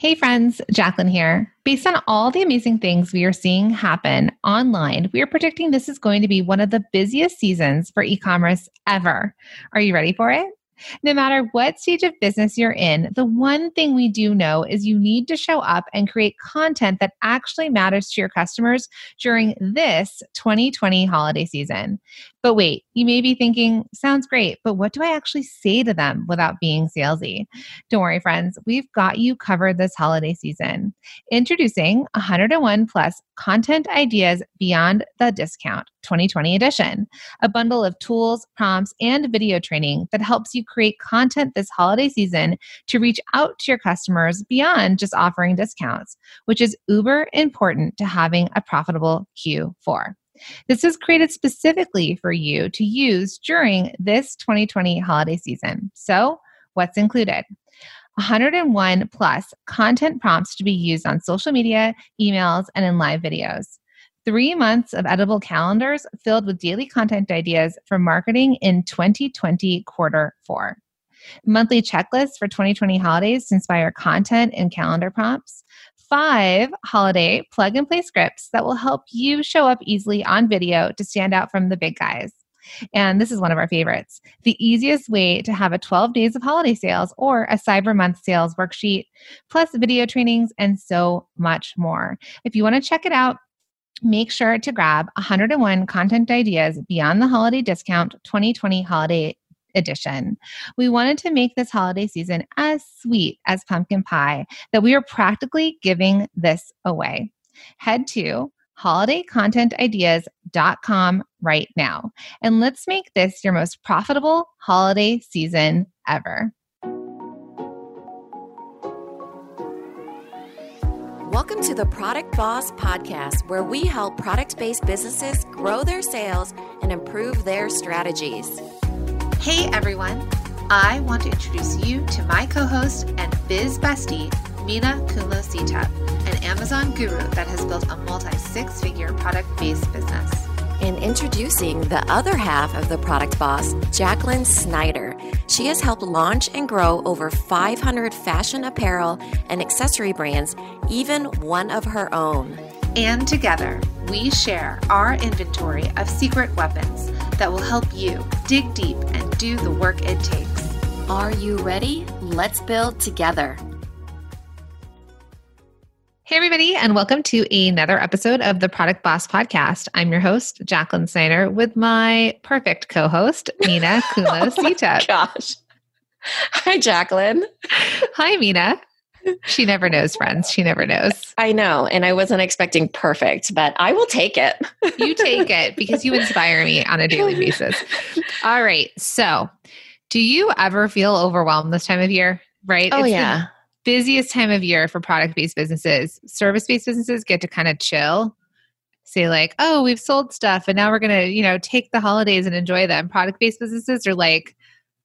Hey friends, Jaclyn here. Based on all the amazing things we are seeing happen online, we are predicting this is going to be one of the busiest seasons for e-commerce ever. Are you ready for it? No matter what stage of business you're in, the one thing we do know is you need to show up and create content that actually matters to your customers during this 2020 holiday season. But wait, you may be thinking, sounds great, but what do I actually say to them without being salesy? Don't worry, friends. We've got you covered this holiday season. Introducing 101 Plus Content Ideas Beyond the Discount 2020 Edition, a bundle of tools, prompts, and video training that helps you create content this holiday season to reach out to your customers beyond just offering discounts, which is uber important to having a profitable Q4. This is created specifically for you to use during this 2020 holiday season. So, what's included? 101 plus content prompts to be used on social media, emails, and in live videos. 3 months of editable calendars filled with daily content ideas for marketing in 2020 quarter four. Monthly checklists for 2020 holidays to inspire content and calendar prompts. 5 holiday plug-and-play scripts that will help you show up easily on video to stand out from the big guys. And this is one of our favorites. The easiest way to have a 12 days of holiday sales or a cyber month sales worksheet, plus video trainings and so much more. If you want to check it out, make sure to grab 101 Content Ideas Beyond the Holiday Discount 2020 Holiday Edition. We wanted to make this holiday season as sweet as pumpkin pie that we are practically giving this away. Head to holidaycontentideas.com right now, and let's make this your most profitable holiday season ever. Welcome to the Product Boss Podcast, where we help product-based businesses grow their sales and improve their strategies. Hey everyone, I want to introduce you to my co-host and biz bestie, Minna Khounlo-Sithep, an Amazon guru that has built a multi-six-figure product-based business. And introducing the other half of the Product Boss, Jaclyn Snyder. She has helped launch and grow over 500 fashion apparel and accessory brands, even one of her own. And together, we share our inventory of secret weapons that will help you dig deep and do the work it takes. Are you ready? Let's build together. Hey everybody, and welcome to another episode of the Product Boss Podcast. I'm your host, Jaclyn Snyder, with my perfect co-host, Minna Khounlo-Sithep. Oh gosh. Hi, Jaclyn. Hi, Minna. She never knows, friends. She never knows. I know. And I wasn't expecting perfect, but I will take it. You take it because you inspire me on a daily basis. All right. So do you ever feel overwhelmed this time of year? Right? Oh, it's the busiest time of year for product-based businesses. Service-based businesses get to kind of chill. Say like, oh, we've sold stuff and now we're going to, take the holidays and enjoy them. Product-based businesses are like,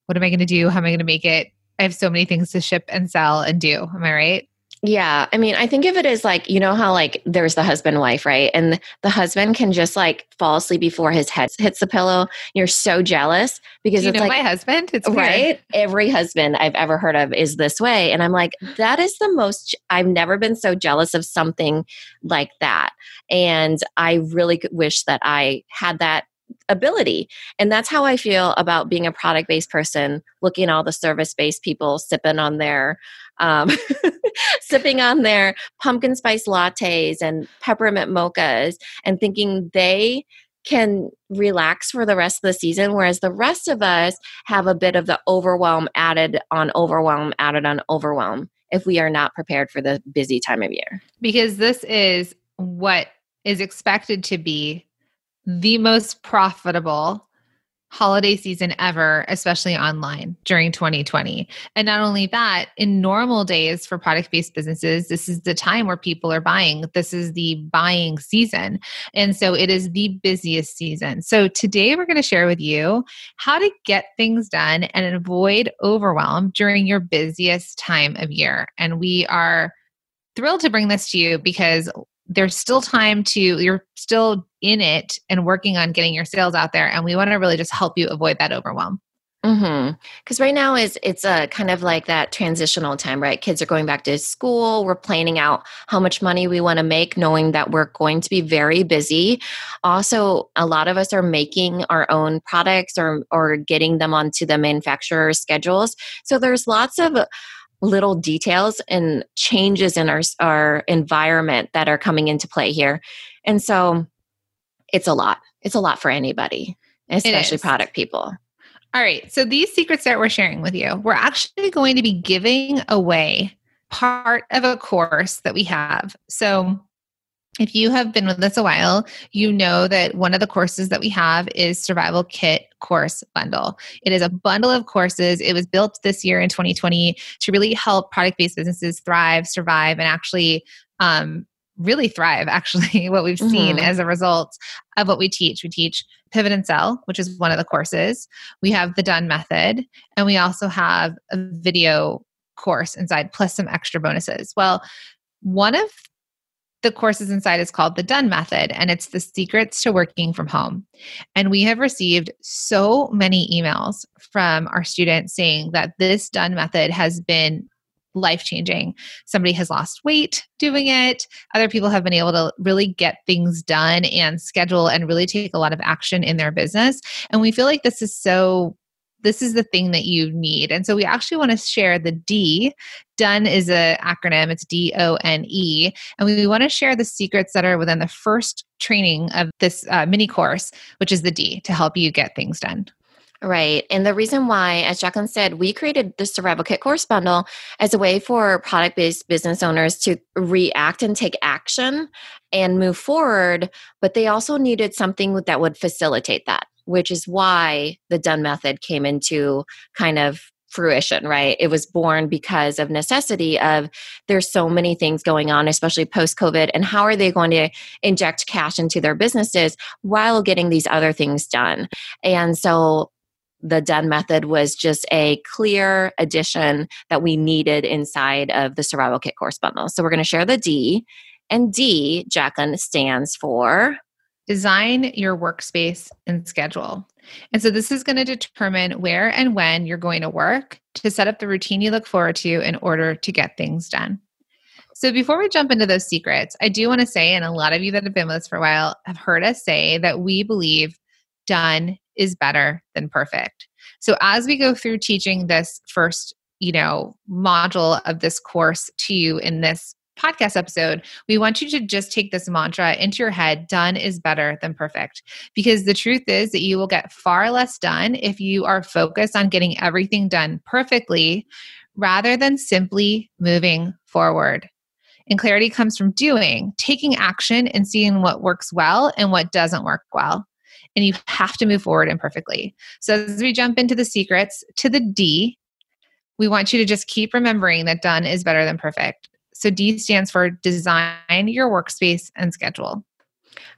what am I going to do? How am I going to make it? I have so many things to ship and sell and do. Am I right? Yeah. I mean, I think of it as like, you know how like there's the husband-wife, right? And the husband can just like fall asleep before his head hits the pillow. You're so jealous because it's like my husband. It's weird. Right. Every husband I've ever heard of is this way. And I'm like, that is the most, I've never been so jealous of something like that. And I really wish that I had that ability. And that's how I feel about being a product-based person, looking at all the service-based people sipping on their sipping on their pumpkin spice lattes and peppermint mochas and thinking they can relax for the rest of the season, whereas the rest of us have a bit of the overwhelm added on overwhelm if we are not prepared for the busy time of year. Because this is what is expected to be the most profitable holiday season ever, especially online during 2020. And not only that, in normal days for product-based businesses, this is the time where people are buying. This is the buying season. And so it is the busiest season. So today we're going to share with you how to get things done and avoid overwhelm during your busiest time of year. And we are thrilled to bring this to you because there's still time to, you're still in it and working on getting your sales out there. And we want to really just help you avoid that overwhelm. Because right now it's a kind of like that transitional time, right? Kids are going back to school. We're planning out how much money we want to make, knowing that we're going to be very busy. Also, a lot of us are making our own products or getting them onto the manufacturer's schedules. So there's lots of little details and changes in our environment that are coming into play here. And so it's a lot. It's a lot for anybody, especially product people. All right. So these secrets that we're sharing with you, we're actually going to be giving away part of a course that we have. So if you have been with us a while, you know that one of the courses that we have is Survival Kit Course Bundle. It is a bundle of courses. It was built this year in 2020 to really help product-based businesses thrive, survive, and actually really thrive, actually, what we've seen as a result of what we teach. We teach Pivot and Sell, which is one of the courses. We have the Done Method, and we also have a video course inside, plus some extra bonuses. Well, one of the courses inside is called the Done Method, and it's the secrets to working from home. And we have received so many emails from our students saying that this Done Method has been life-changing. Somebody has lost weight doing it. Other people have been able to really get things done and schedule and really take a lot of action in their business. And we feel like this is the thing that you need. And so we actually want to share the D. Done is an acronym. It's DONE. And we want to share the secrets that are within the first training of this mini course, which is the D, to help you get things done. Right. And the reason why, as Jaclyn said, we created the Survival Kit Course Bundle as a way for product-based business owners to react and take action and move forward, but they also needed something that would facilitate that, which is why the Done Method came into kind of fruition, right? It was born because of necessity of there's so many things going on, especially post-COVID, and how are they going to inject cash into their businesses while getting these other things done? And so the Done Method was just a clear addition that we needed inside of the Survival Kit Course Bundle. So we're going to share the D, and D, Jaclyn, stands for design your workspace and schedule. And so this is going to determine where and when you're going to work to set up the routine you look forward to in order to get things done. So before we jump into those secrets, I do want to say, and a lot of you that have been with us for a while have heard us say that we believe done is better than perfect. So as we go through teaching this first, module of this course to you in this podcast episode, we want you to just take this mantra into your head, done is better than perfect. Because the truth is that you will get far less done if you are focused on getting everything done perfectly rather than simply moving forward. And clarity comes from doing, taking action and seeing what works well and what doesn't work well. And you have to move forward imperfectly. So as we jump into the secrets to the D, we want you to just keep remembering that done is better than perfect. So D stands for design your workspace and schedule.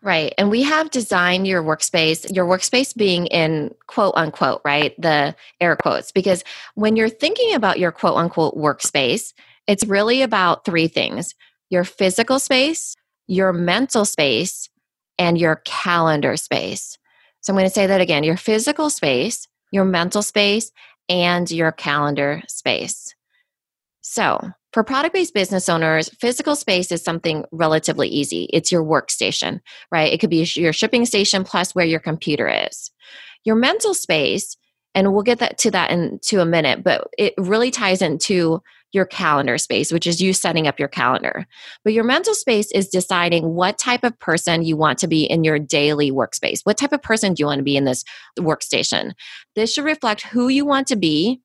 Right. And we have design your workspace being in quote unquote, right? The air quotes, because when you're thinking about your quote unquote workspace, it's really about three things: your physical space, your mental space, and your calendar space. So I'm going to say that again, your physical space, your mental space, and your calendar space. So for product-based business owners, physical space is something relatively easy. It's your workstation, right? It could be your shipping station plus where your computer is. Your mental space, and we'll get to that in a minute, but it really ties into your calendar space, which is you setting up your calendar. But your mental space is deciding what type of person you want to be in your daily workspace. What type of person do you want to be in this workstation? This should reflect who you want to be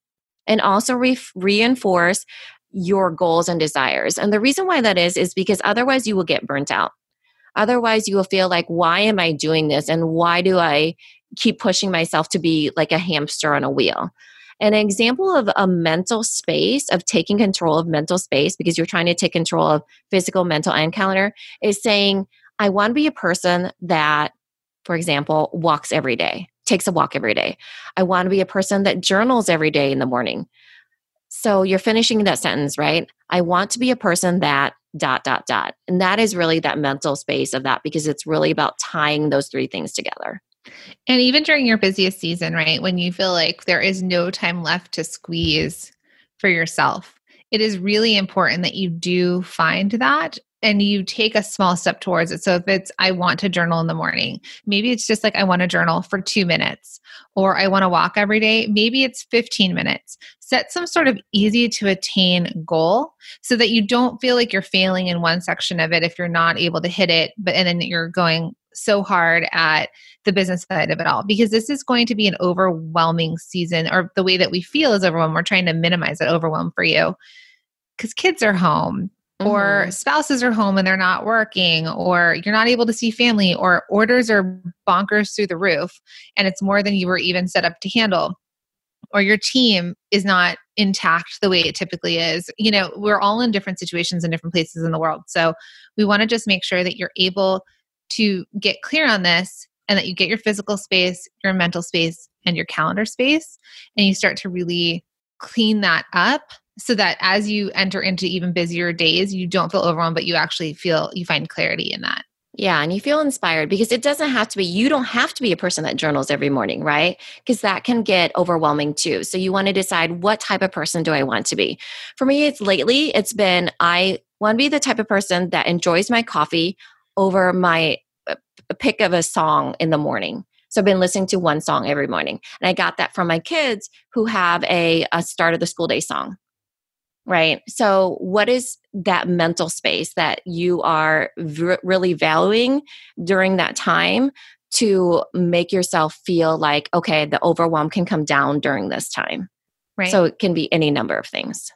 and also reinforce your goals and desires. And the reason why that is because otherwise you will get burnt out. Otherwise you will feel like, why am I doing this? And why do I keep pushing myself to be like a hamster on a wheel? An example of a mental space, of taking control of mental space, because you're trying to take control of physical, mental, and calendar, is saying, I want to be a person that, for example, walks every day, takes a walk every day. I want to be a person that journals every day in the morning. So you're finishing that sentence, right? I want to be a person that ... And that is really that mental space of that, because it's really about tying those three things together. And even during your busiest season, right, when you feel like there is no time left to squeeze for yourself, it is really important that you do find that and you take a small step towards it. So if it's, I want to journal in the morning, maybe it's just like, I want to journal for 2 minutes, or I want to walk every day. Maybe it's 15 minutes. Set some sort of easy to attain goal so that you don't feel like you're failing in one section of it if you're not able to hit it, but and then you're going so hard at the business side of it all, because this is going to be an overwhelming season, or the way that we feel is overwhelmed. We're trying to minimize that overwhelm for you because kids are home, or spouses are home and they're not working, or you're not able to see family, or orders are bonkers through the roof and it's more than you were even set up to handle, or your team is not intact the way it typically is. You know, we're all in different situations in different places in the world. So we want to just make sure that you're able to get clear on this and that you get your physical space, your mental space, and your calendar space, and you start to really clean that up so that as you enter into even busier days, you don't feel overwhelmed, but you actually feel, you find clarity in that. Yeah. And you feel inspired, because it doesn't have to be, you don't have to be a person that journals every morning, right? Because that can get overwhelming too. So you want to decide, what type of person do I want to be? For me, it's lately, it's been, I want to be the type of person that enjoys my coffee over my pick of a song in the morning. So I've been listening to one song every morning. And I got that from my kids who have a start of the school day song, right? So what is that mental space that you are really valuing during that time to make yourself feel like, okay, the overwhelm can come down during this time, right? So it can be any number of things.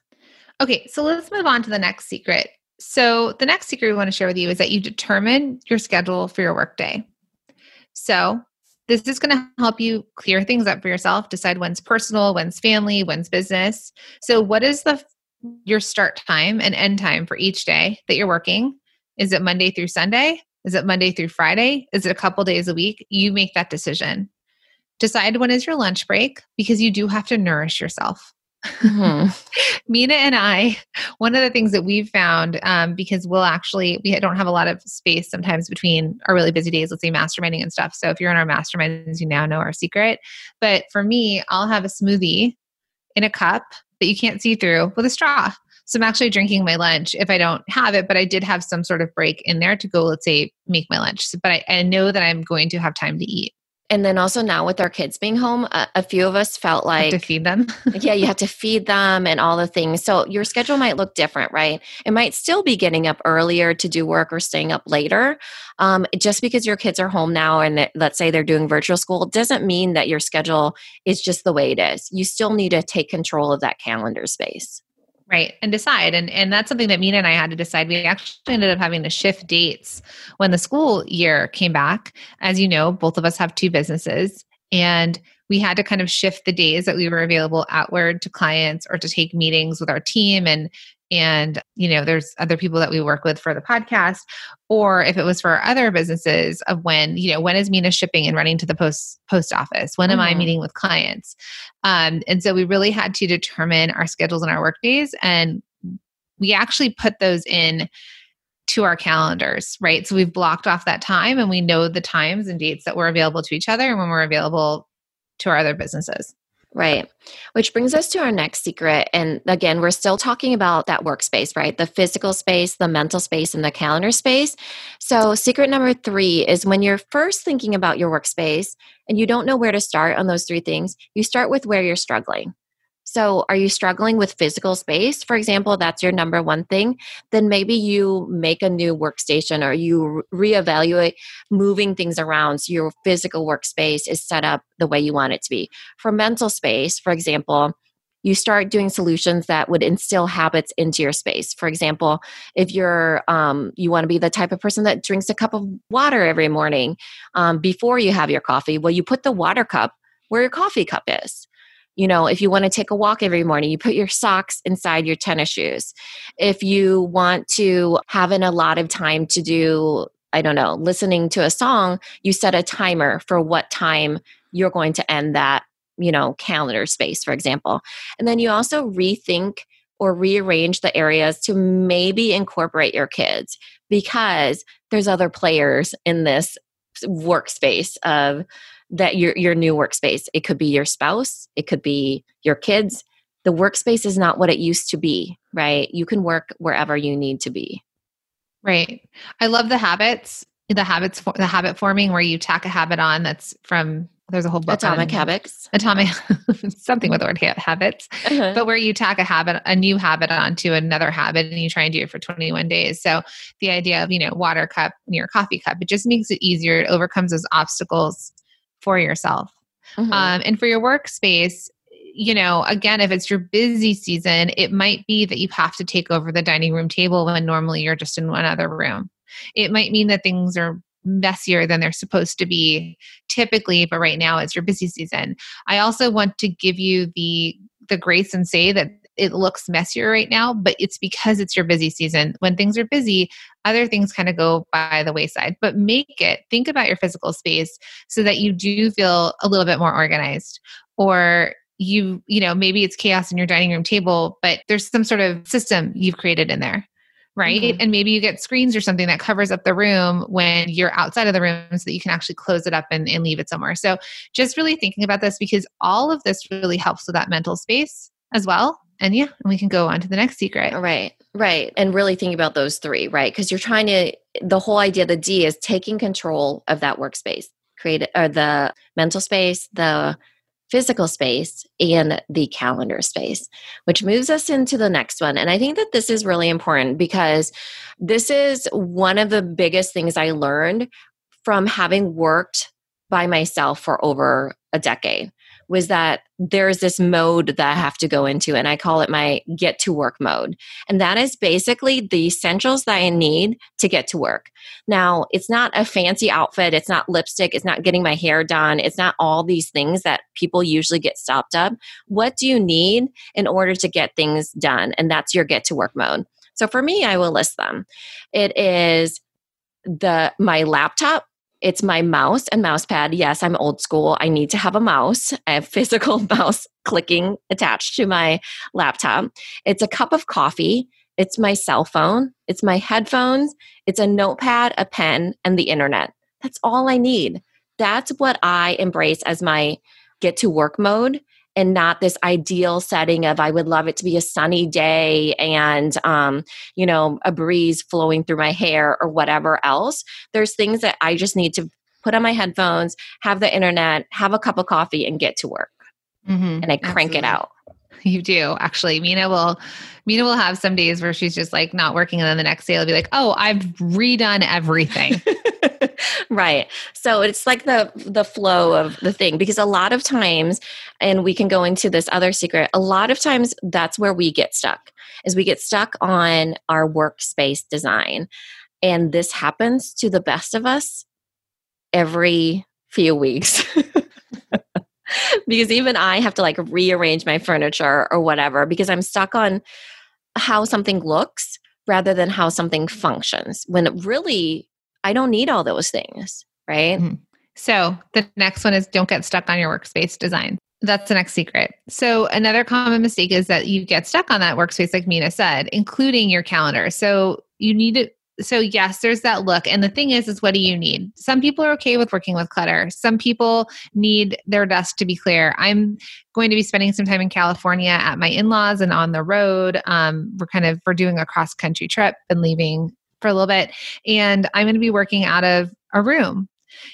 Okay. So let's move on to the next secret. So the next secret we want to share with you is that you determine your schedule for your workday. So this is going to help you clear things up for yourself, decide when's personal, when's family, when's business. So what is your start time and end time for each day that you're working? Is it Monday through Sunday? Is it Monday through Friday? Is it a couple days a week? You make that decision. Decide when is your lunch break, because you do have to nourish yourself. Minna and I, one of the things that we've found, because we don't have a lot of space sometimes between our really busy days, let's say masterminding and stuff. So if you're in our masterminds, you now know our secret. But for me, I'll have a smoothie in a cup that you can't see through with a straw. So I'm actually drinking my lunch if I don't have it, but I did have some sort of break in there to go, let's say, make my lunch. But I know that I'm going to have time to eat. And then also now with our kids being home, a few of us felt like... to feed them. Yeah, you have to feed them and all the things. So your schedule might look different, right? It might still be getting up earlier to do work or staying up later. Just because your kids are home now and let's say they're doing virtual school doesn't mean that your schedule is just the way it is. You still need to take control of that calendar space. Right. And decide. And that's something that Minna and I had to decide. We actually ended up having to shift dates when the school year came back. As you know, both of us have two businesses, and we had to kind of shift the days that we were available outward to clients or to take meetings with our team. And, you know, there's other people that we work with for the podcast, or if it was for our other businesses of when, you know, when is Minna shipping and running to the post office? When am I meeting with clients? And so we really had to determine our schedules and our work days. And we actually put those in to our calendars, right? So we've blocked off that time, and we know the times and dates that we're available to each other and when we're available to our other businesses. Right. Which brings us to our next secret. And again, we're still talking about that workspace, right? The physical space, the mental space, and the calendar space. So secret number 3 is, when you're first thinking about your workspace and you don't know where to start on those 3 things, you start with where you're struggling. So are you struggling with physical space? For example, that's your number 1 thing. Then maybe you make a new workstation, or you reevaluate moving things around so your physical workspace is set up the way you want it to be. For mental space, for example, you start doing solutions that would instill habits into your space. For example, if you're you want to be the type of person that drinks a cup of water every morning before you have your coffee, well, you put the water cup where your coffee cup is. You know, if you want to take a walk every morning, you put your socks inside your tennis shoes. If you want to have a lot of time to do, I don't know, listening to a song, you set a timer for what time you're going to end that, you know, calendar space, for example. And then you also rethink or rearrange the areas to maybe incorporate your kids, because there's other players in this workspace of that your new workspace. It could be your spouse. It could be your kids. The workspace is not what it used to be, right? You can work wherever you need to be. Right. I love the habit forming where you tack a habit on that's from, there's a whole book Atomic Habits. Atomic, something with the word habits, but where you tack a new habit onto another habit and you try and do it for 21 days. So the idea of, water cup near coffee cup, it just makes it easier. It overcomes those obstacles for yourself. Mm-hmm. And for your workspace, again, if it's your busy season, it might be that you have to take over the dining room table when normally you're just in one other room. It might mean that things are messier than they're supposed to be typically, but right now it's your busy season. I also want to give you the grace and say that it looks messier right now, but it's because it's your busy season. When things are busy, other things kind of go by the wayside, but think about your physical space so that you do feel a little bit more organized. Or maybe it's chaos in your dining room table, but there's some sort of system you've created in there. Right. Mm-hmm. And maybe you get screens or something that covers up the room when you're outside of the room so that you can actually close it up and leave it somewhere. So just really thinking about this, because all of this really helps with that mental space as well. And we can go on to the next secret. Right. Right. And really think about those three, right? Because you're trying to, the whole idea of the D is taking control of that workspace, the mental space, the physical space, and the calendar space, which moves us into the next one. And I think that this is really important because this is one of the biggest things I learned from having worked by myself for over a decade, was that there's this mode that I have to go into, and I call it my get to work mode. And that is basically the essentials that I need to get to work. Now, it's not a fancy outfit. It's not lipstick. It's not getting my hair done. It's not all these things that people usually get stopped up. What do you need in order to get things done? And that's your get to work mode. So for me, I will list them. It is my laptop. It's my mouse and mouse pad. Yes, I'm old school. I need to have a mouse. I have physical mouse clicking attached to my laptop. It's a cup of coffee. It's my cell phone. It's my headphones. It's a notepad, a pen, and the internet. That's all I need. That's what I embrace as my get to work mode, and not this ideal setting of I would love it to be a sunny day and, a breeze flowing through my hair or whatever else. There's things that I just need to put on my headphones, have the internet, have a cup of coffee, and get to work. Mm-hmm. And I crank it out. You do, actually. Minna will have some days where she's just like not working, and then the next day I'll be like, oh, I've redone everything. Right. So it's like the flow of the thing, because a lot of times, and we can go into this other secret, a lot of times that's where we get stuck, is we get stuck on our workspace design. And this happens to the best of us every few weeks. Because even I have to like rearrange my furniture or whatever, because I'm stuck on how something looks rather than how something functions, when really I don't need all those things, right? Mm-hmm. So the next one is don't get stuck on your workspace design. That's the next secret. So another common mistake is that you get stuck on that workspace, like Minna said, including your calendar. So yes, there's that look. And the thing is what do you need? Some people are okay with working with clutter. Some people need their desk to be clear. I'm going to be spending some time in California at my in-laws and on the road. We're doing a cross-country trip and leaving for a little bit. And I'm going to be working out of a room.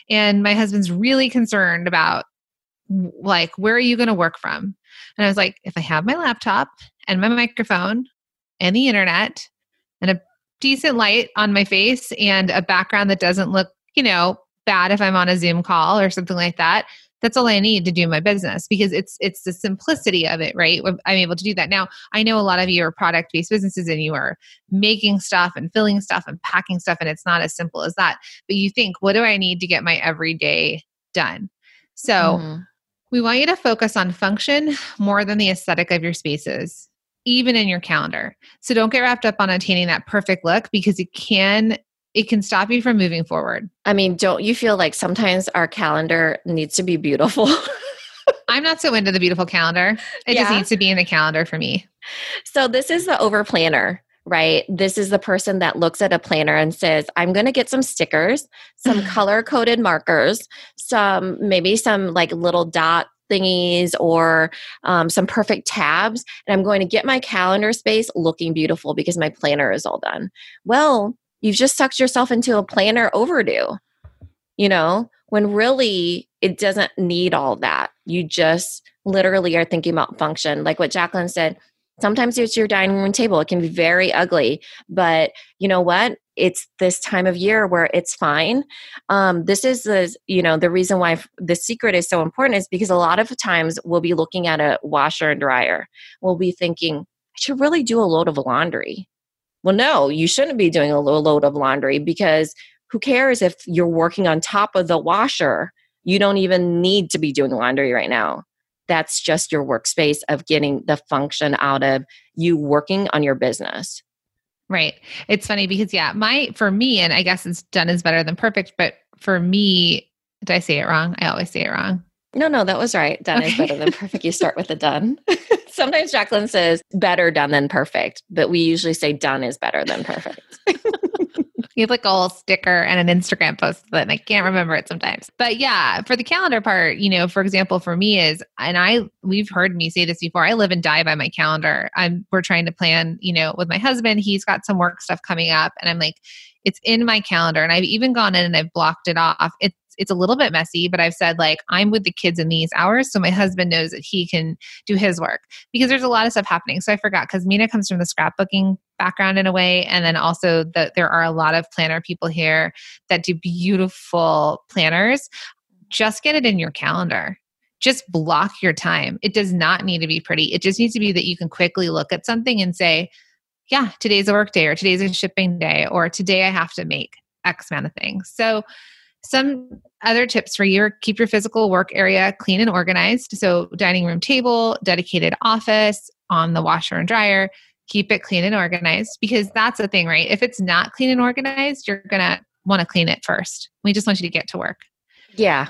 And my husband's really concerned about like, where are you going to work from? And I was like, if I have my laptop and my microphone and the internet and a decent light on my face and a background that doesn't look, bad if I'm on a Zoom call or something like that, that's all I need to do my business, because it's the simplicity of it, right? I'm able to do that. Now, I know a lot of you are product-based businesses and you are making stuff and filling stuff and packing stuff, and it's not as simple as that. But you think, what do I need to get my everyday done? So we want you to focus on function more than the aesthetic of your spaces, even in your calendar. So don't get wrapped up on attaining that perfect look, because it can stop you from moving forward. I mean, don't you feel like sometimes our calendar needs to be beautiful? I'm not so into the beautiful calendar. It just needs to be in the calendar for me. So this is the over planner, right? This is the person that looks at a planner and says, I'm going to get some stickers, some color-coded markers, maybe some like little dot thingies or some perfect tabs. And I'm going to get my calendar space looking beautiful because my planner is all done. Well, you've just sucked yourself into a planner overdue, you know, when really it doesn't need all that. You just literally are thinking about function. Like what Jaclyn said, sometimes it's your dining room table. It can be very ugly, but you know what? It's this time of year where it's fine. This is the, you know, the reason why the secret is so important is because a lot of times we'll be looking at a washer and dryer. We'll be thinking, I should really do a load of laundry. Well, no, you shouldn't be doing a load of laundry because who cares if you're working on top of the washer? You don't even need to be doing laundry right now. That's just your workspace of getting the function out of you working on your business. Right. It's funny because for me, and I guess it's done is better than perfect, but for me, did I say it wrong? I always say it wrong. No, that was right. Done is better than perfect. You start with the done. Sometimes Jaclyn says better done than perfect, but we usually say done is better than perfect. You have like a whole sticker and an Instagram post that I can't remember it sometimes. But yeah, for the calendar part, you know, for example, for me is, and we've heard me say this before, I live and die by my calendar. We're trying to plan, you know, with my husband, he's got some work stuff coming up and I'm like, it's in my calendar. And I've even gone in and I've blocked it off. It's a little bit messy, but I've said like, I'm with the kids in these hours. So my husband knows that he can do his work because there's a lot of stuff happening. So I forgot because Minna comes from the scrapbooking background in a way. And then also there are a lot of planner people here that do beautiful planners. Just get it in your calendar. Just block your time. It does not need to be pretty. It just needs to be that you can quickly look at something and say, yeah, today's a work day or today's a shipping day or today I have to make X amount of things. So some other tips for you are keep your physical work area clean and organized. So dining room table, dedicated office, on the washer and dryer, keep it clean and organized because that's the thing, right? If it's not clean and organized, you're going to want to clean it first. We just want you to get to work. Yeah,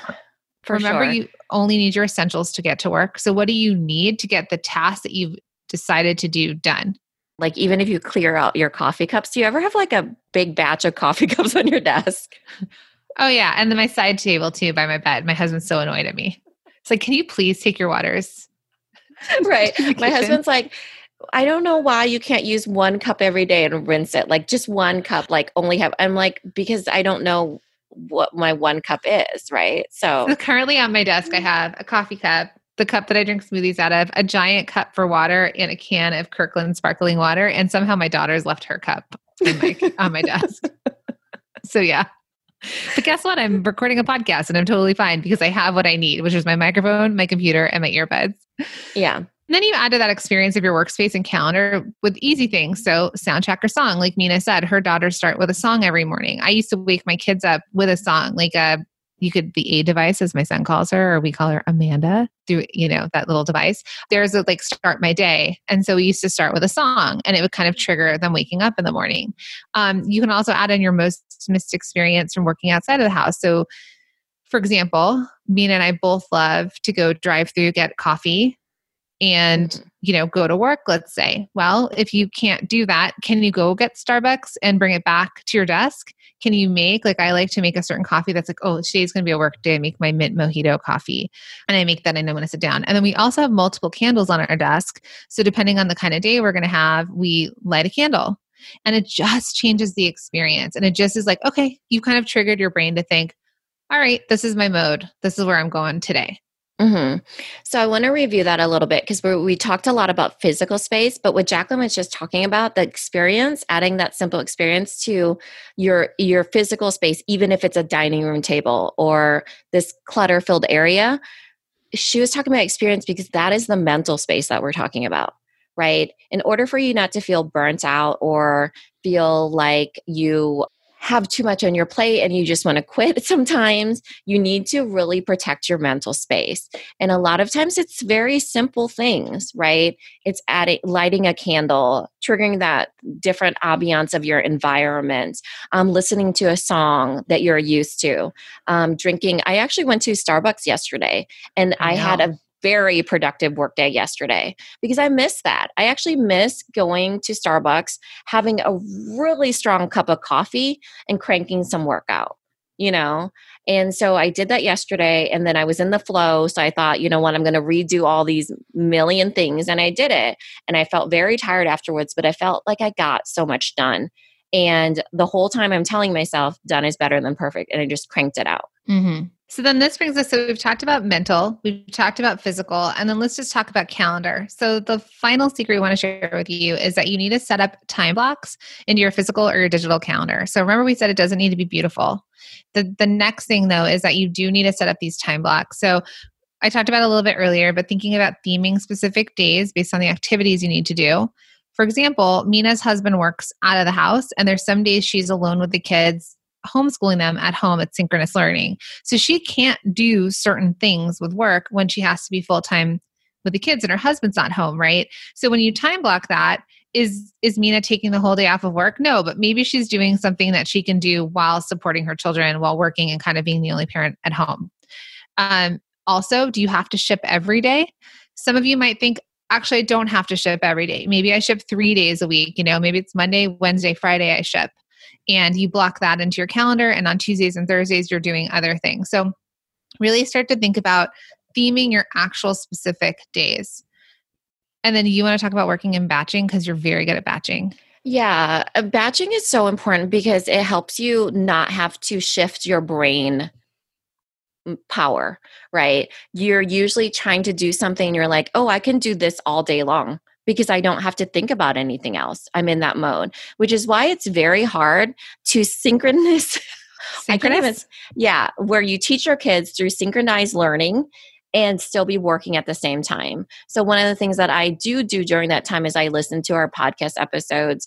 for sure. Remember, you only need your essentials to get to work. So what do you need to get the tasks that you've decided to do done? Like even if you clear out your coffee cups, do you ever have like a big batch of coffee cups on your desk? Oh yeah. And then my side table too, by my bed. My husband's so annoyed at me. It's like, can you please take your waters? Right. My husband's like, I don't know why you can't use one cup every day and rinse it. Like just one cup, like only have, I'm like, because I don't know what my one cup is. Right. So currently on my desk, I have a coffee cup, the cup that I drink smoothies out of, a giant cup for water and a can of Kirkland sparkling water. And somehow my daughter's left her cup on my desk. So yeah. But guess what? I'm recording a podcast and I'm totally fine because I have what I need, which is my microphone, my computer, and my earbuds. Yeah. And then you add to that experience of your workspace and calendar with easy things. So soundtrack or song, like Minna said, her daughters start with a song every morning. I used to wake my kids up with a song, like the A device, as my son calls her, or we call her Amanda through, you know, that little device. There's a like start my day. And so we used to start with a song and it would kind of trigger them waking up in the morning. You can also add in your most missed experience from working outside of the house. So for example, Minna and I both love to go drive through, get coffee and, you know, go to work, let's say. Well, if you can't do that, can you go get Starbucks and bring it back to your desk? Can you make, like I like to make a certain coffee that's like, oh, today's going to be a work day. I make my mint mojito coffee and I make that and I'm going to sit down. And then we also have multiple candles on our desk. So depending on the kind of day we're going to have, we light a candle and it just changes the experience. And it just is like, okay, you kind of triggered your brain to think, all right, this is my mode. This is where I'm going today. Mm-hmm. So I want to review that a little bit because we talked a lot about physical space, but what Jaclyn was just talking about, the experience, adding that simple experience to your physical space, even if it's a dining room table or this clutter-filled area, she was talking about experience because that is the mental space that we're talking about, right? In order for you not to feel burnt out or feel like you have too much on your plate and you just want to quit sometimes, you need to really protect your mental space. And a lot of times it's very simple things, right? It's lighting a candle, triggering that different ambiance of your environment, listening to a song that you're used to, drinking. I actually went to Starbucks yesterday and I had a very productive workday yesterday because I miss that. I actually miss going to Starbucks, having a really strong cup of coffee and cranking some work out, you know? And so I did that yesterday and then I was in the flow. So I thought, you know what, I'm going to redo all these million things. And I did it. And I felt very tired afterwards, but I felt like I got so much done. And the whole time I'm telling myself done is better than perfect. And I just cranked it out. Mm-hmm. So then this brings us, so we've talked about mental, we've talked about physical, and then let's just talk about calendar. So the final secret we want to share with you is that you need to set up time blocks into your physical or your digital calendar. So remember we said it doesn't need to be beautiful. The next thing though is that you do need to set up these time blocks. So I talked about it a little bit earlier, but thinking about theming specific days based on the activities you need to do. For example, Minna's husband works out of the house and there's some days she's alone with the kids homeschooling them at home at synchronous learning. So she can't do certain things with work when she has to be full-time with the kids and her husband's not home, right? So when you time block that, is Minna taking the whole day off of work? No, but maybe she's doing something that she can do while supporting her children, while working and kind of being the only parent at home. Also, do you have to ship every day? Some of you might think, actually, I don't have to ship every day. Maybe I ship 3 days a week. You know, maybe it's Monday, Wednesday, Friday I ship. And you block that into your calendar. And on Tuesdays and Thursdays, you're doing other things. So really start to think about theming your actual specific days. And then you want to talk about working in batching because you're very good at batching. Yeah. Batching is so important because it helps you not have to shift your brain power, right? You're usually trying to do something and you're like, oh, I can do this all day long, because I don't have to think about anything else. I'm in that mode, which is why it's very hard to where you teach your kids through synchronized learning and still be working at the same time. So one of the things that I do during that time is I listen to our podcast episodes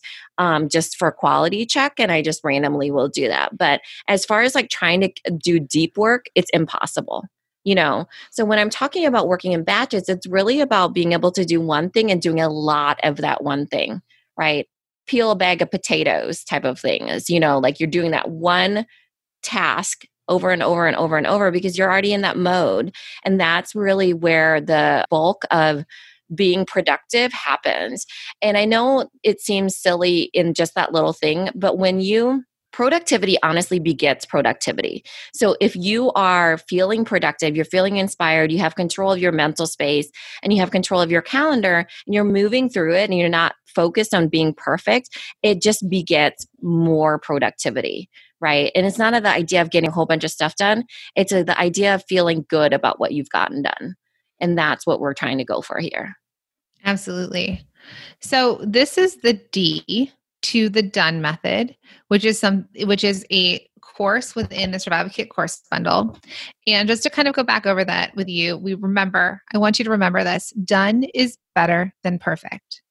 just for quality check, and I just randomly will do that. But as far as like trying to do deep work, it's impossible. You know, so when I'm talking about working in batches, it's really about being able to do one thing and doing a lot of that one thing, right? Peel a bag of potatoes type of thing is, you know, like you're doing that one task over and over and over and over because you're already in that mode. And that's really where the bulk of being productive happens. And I know it seems silly in just that little thing, but when you productivity honestly begets productivity. So if you are feeling productive, you're feeling inspired, you have control of your mental space and you have control of your calendar and you're moving through it and you're not focused on being perfect, it just begets more productivity, right? And it's not the idea of getting a whole bunch of stuff done. It's the idea of feeling good about what you've gotten done. And that's what we're trying to go for here. Absolutely. So this is the D to the Done Method, which is a course within the Survival Kit Course Bundle. And just to kind of go back over that with you, I want you to remember this: done is better than perfect.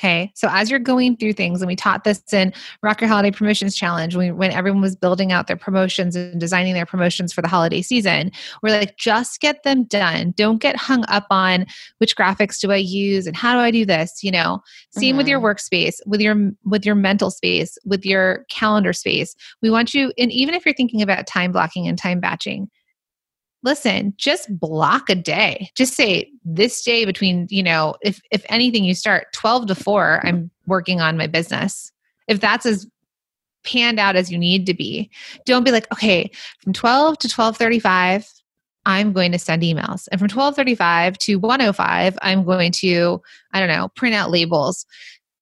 Okay. So as you're going through things, and we taught this in Rock Your Holiday Promotions Challenge, when everyone was building out their promotions and designing their promotions for the holiday season, we're like, just get them done. Don't get hung up on which graphics do I use and how do I do this? You know, same with your workspace, with your mental space, with your calendar space. We want you, and even if you're thinking about time blocking and time batching, listen, just block a day. Just say this day between, you know, if anything, you start 12 to 4, I'm working on my business. If that's as panned out as you need to be, don't be like, okay, from 12 to 12:35, I'm going to send emails. And from 12:35 to 1:05, I'm going to, I don't know, print out labels.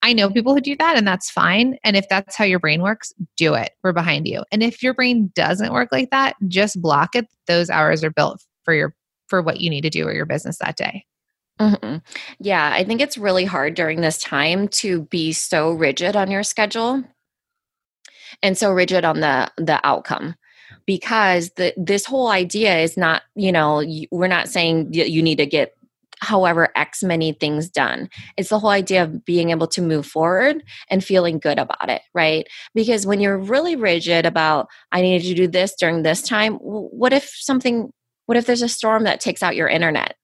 I know people who do that and that's fine. And if that's how your brain works, do it. We're behind you. And if your brain doesn't work like that, just block it. Those hours are built for what you need to do or your business that day. Mm-hmm. Yeah. I think it's really hard during this time to be so rigid on your schedule and so rigid on the outcome. Because this whole idea is not, you know, we're not saying you need to get however X many things done. It's the whole idea of being able to move forward and feeling good about it, right? Because when you're really rigid about, I need to do this during this time, what if there's a storm that takes out your internet?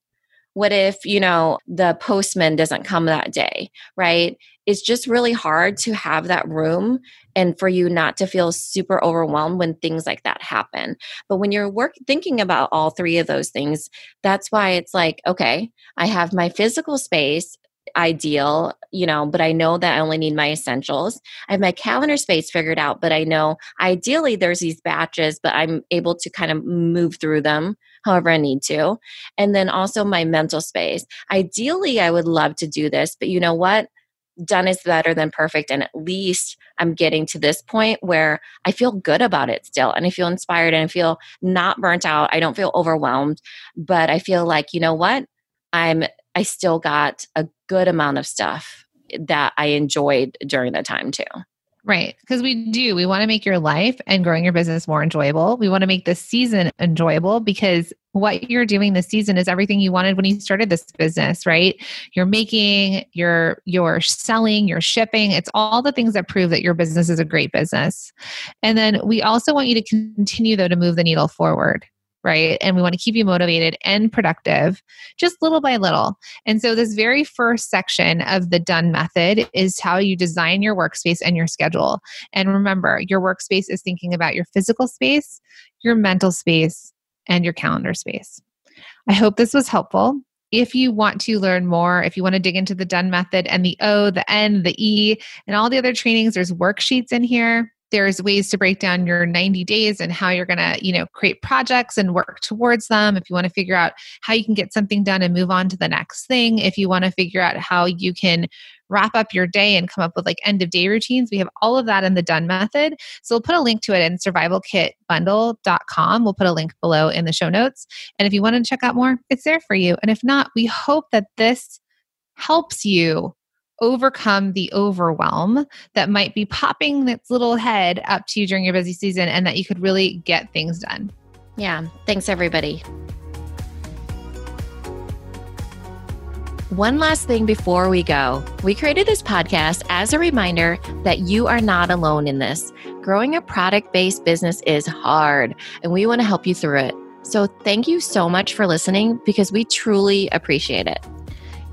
What if, you know, the postman doesn't come that day, right? it's just really hard to have that room and for you not to feel super overwhelmed when things like that happen. But when you're thinking about all three of those things, that's why it's like, okay, I have my physical space ideal, but I know that I only need my essentials. I have my calendar space figured out, but I know ideally there's these batches, but I'm able to kind of move through them however I need to. And then also my mental space. Ideally, I would love to do this, but you know what? Done is better than perfect. And at least I'm getting to this point where I feel good about it still. And I feel inspired and I feel not burnt out. I don't feel overwhelmed, but I feel like, you know what? I still got a good amount of stuff that I enjoyed during the time too. Right. Because we want to make your life and growing your business more enjoyable. We want to make this season enjoyable because what you're doing this season is everything you wanted when you started this business, right? You're making, you're selling, you're shipping. It's all the things that prove that your business is a great business. And then we also want you to continue though to move the needle forward. Right? And we want to keep you motivated and productive, just little by little. And so this very first section of the Done Method is how you design your workspace and your schedule. And remember, your workspace is thinking about your physical space, your mental space, and your calendar space. I hope this was helpful. If you want to learn more, if you want to dig into the Done Method and the O, the N, the E, and all the other trainings, there's worksheets in here. There's ways to break down your 90 days and how you're going to, create projects and work towards them. If you want to figure out how you can get something done and move on to the next thing, if you want to figure out how you can wrap up your day and come up with end of day routines, we have all of that in the Done Method. So we'll put a link to it in survivalkitbundle.com. We'll put a link below in the show notes. And if you want to check out more, it's there for you. And if not, we hope that this helps you overcome the overwhelm that might be popping its little head up to you during your busy season and that you could really get things done. Yeah. Thanks, everybody. One last thing before we go. We created this podcast as a reminder that you are not alone in this. Growing a product-based business is hard, and we want to help you through it. So thank you so much for listening because we truly appreciate it.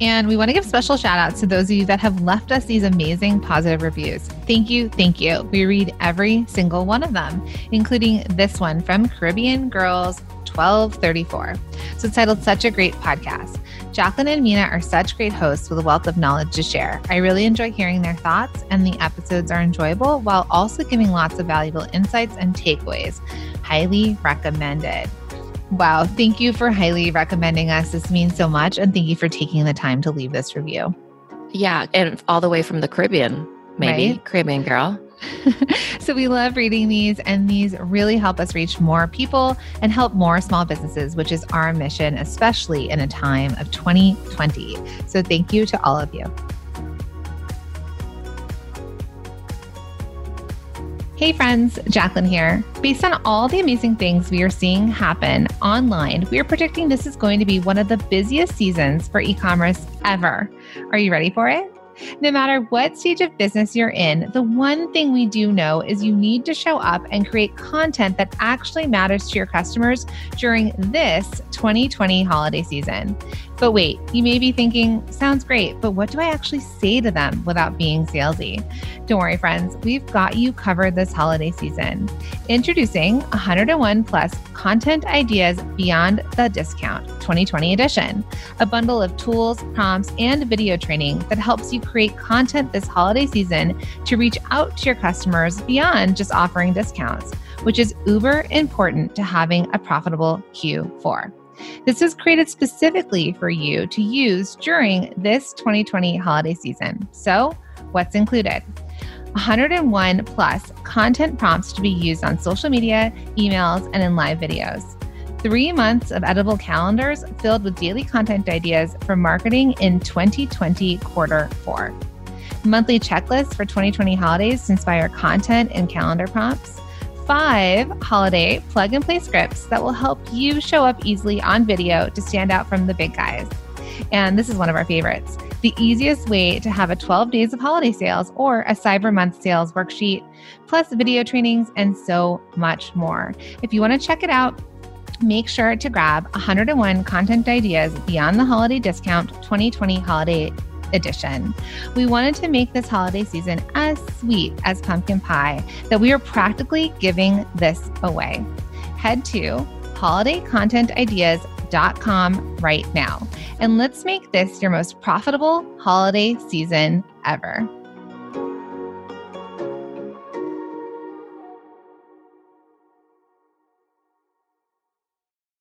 And we want to give special shout outs to those of you that have left us these amazing positive reviews. Thank you. Thank you. We read every single one of them, including this one from Caribbean Girls 1234. So it's titled Such a Great Podcast. Jaclyn and Minna are such great hosts with a wealth of knowledge to share. I really enjoy hearing their thoughts and the episodes are enjoyable while also giving lots of valuable insights and takeaways. Highly recommended. Wow. Thank you for highly recommending us. This means so much. And thank you for taking the time to leave this review. Yeah. And all the way from the Caribbean, maybe. Right? Caribbean girl. So we love reading these and these really help us reach more people and help more small businesses, which is our mission, especially in a time of 2020. So thank you to all of you. Hey friends, Jaclyn here. Based on all the amazing things we are seeing happen online, we are predicting this is going to be one of the busiest seasons for e-commerce ever. Are you ready for it? No matter what stage of business you're in, the one thing we do know is you need to show up and create content that actually matters to your customers during this 2020 holiday season. But wait, you may be thinking, sounds great, but what do I actually say to them without being salesy? Don't worry, friends, we've got you covered this holiday season. Introducing 101 Plus Content Ideas Beyond the Discount 2020 Edition, a bundle of tools, prompts, and video training that helps you create content this holiday season to reach out to your customers beyond just offering discounts, which is uber important to having a profitable Q4. This is created specifically for you to use during this 2020 holiday season. So what's included? 101 plus content prompts to be used on social media, emails, and in live videos. 3 months of editable calendars filled with daily content ideas for marketing in 2020 Q4. Monthly checklists for 2020 holidays to inspire content and calendar prompts. 5 holiday plug-and-play scripts that will help you show up easily on video to stand out from the big guys. And this is one of our favorites. The easiest way to have a 12 days of holiday sales or a Cyber Month sales worksheet, plus video trainings and so much more. If you want to check it out, make sure to grab 101 Content Ideas Beyond the Holiday Discount 2020 Holiday Edition. We wanted to make this holiday season as sweet as pumpkin pie that we are practically giving this away. Head to holidaycontentideas.com right now, and let's make this your most profitable holiday season ever.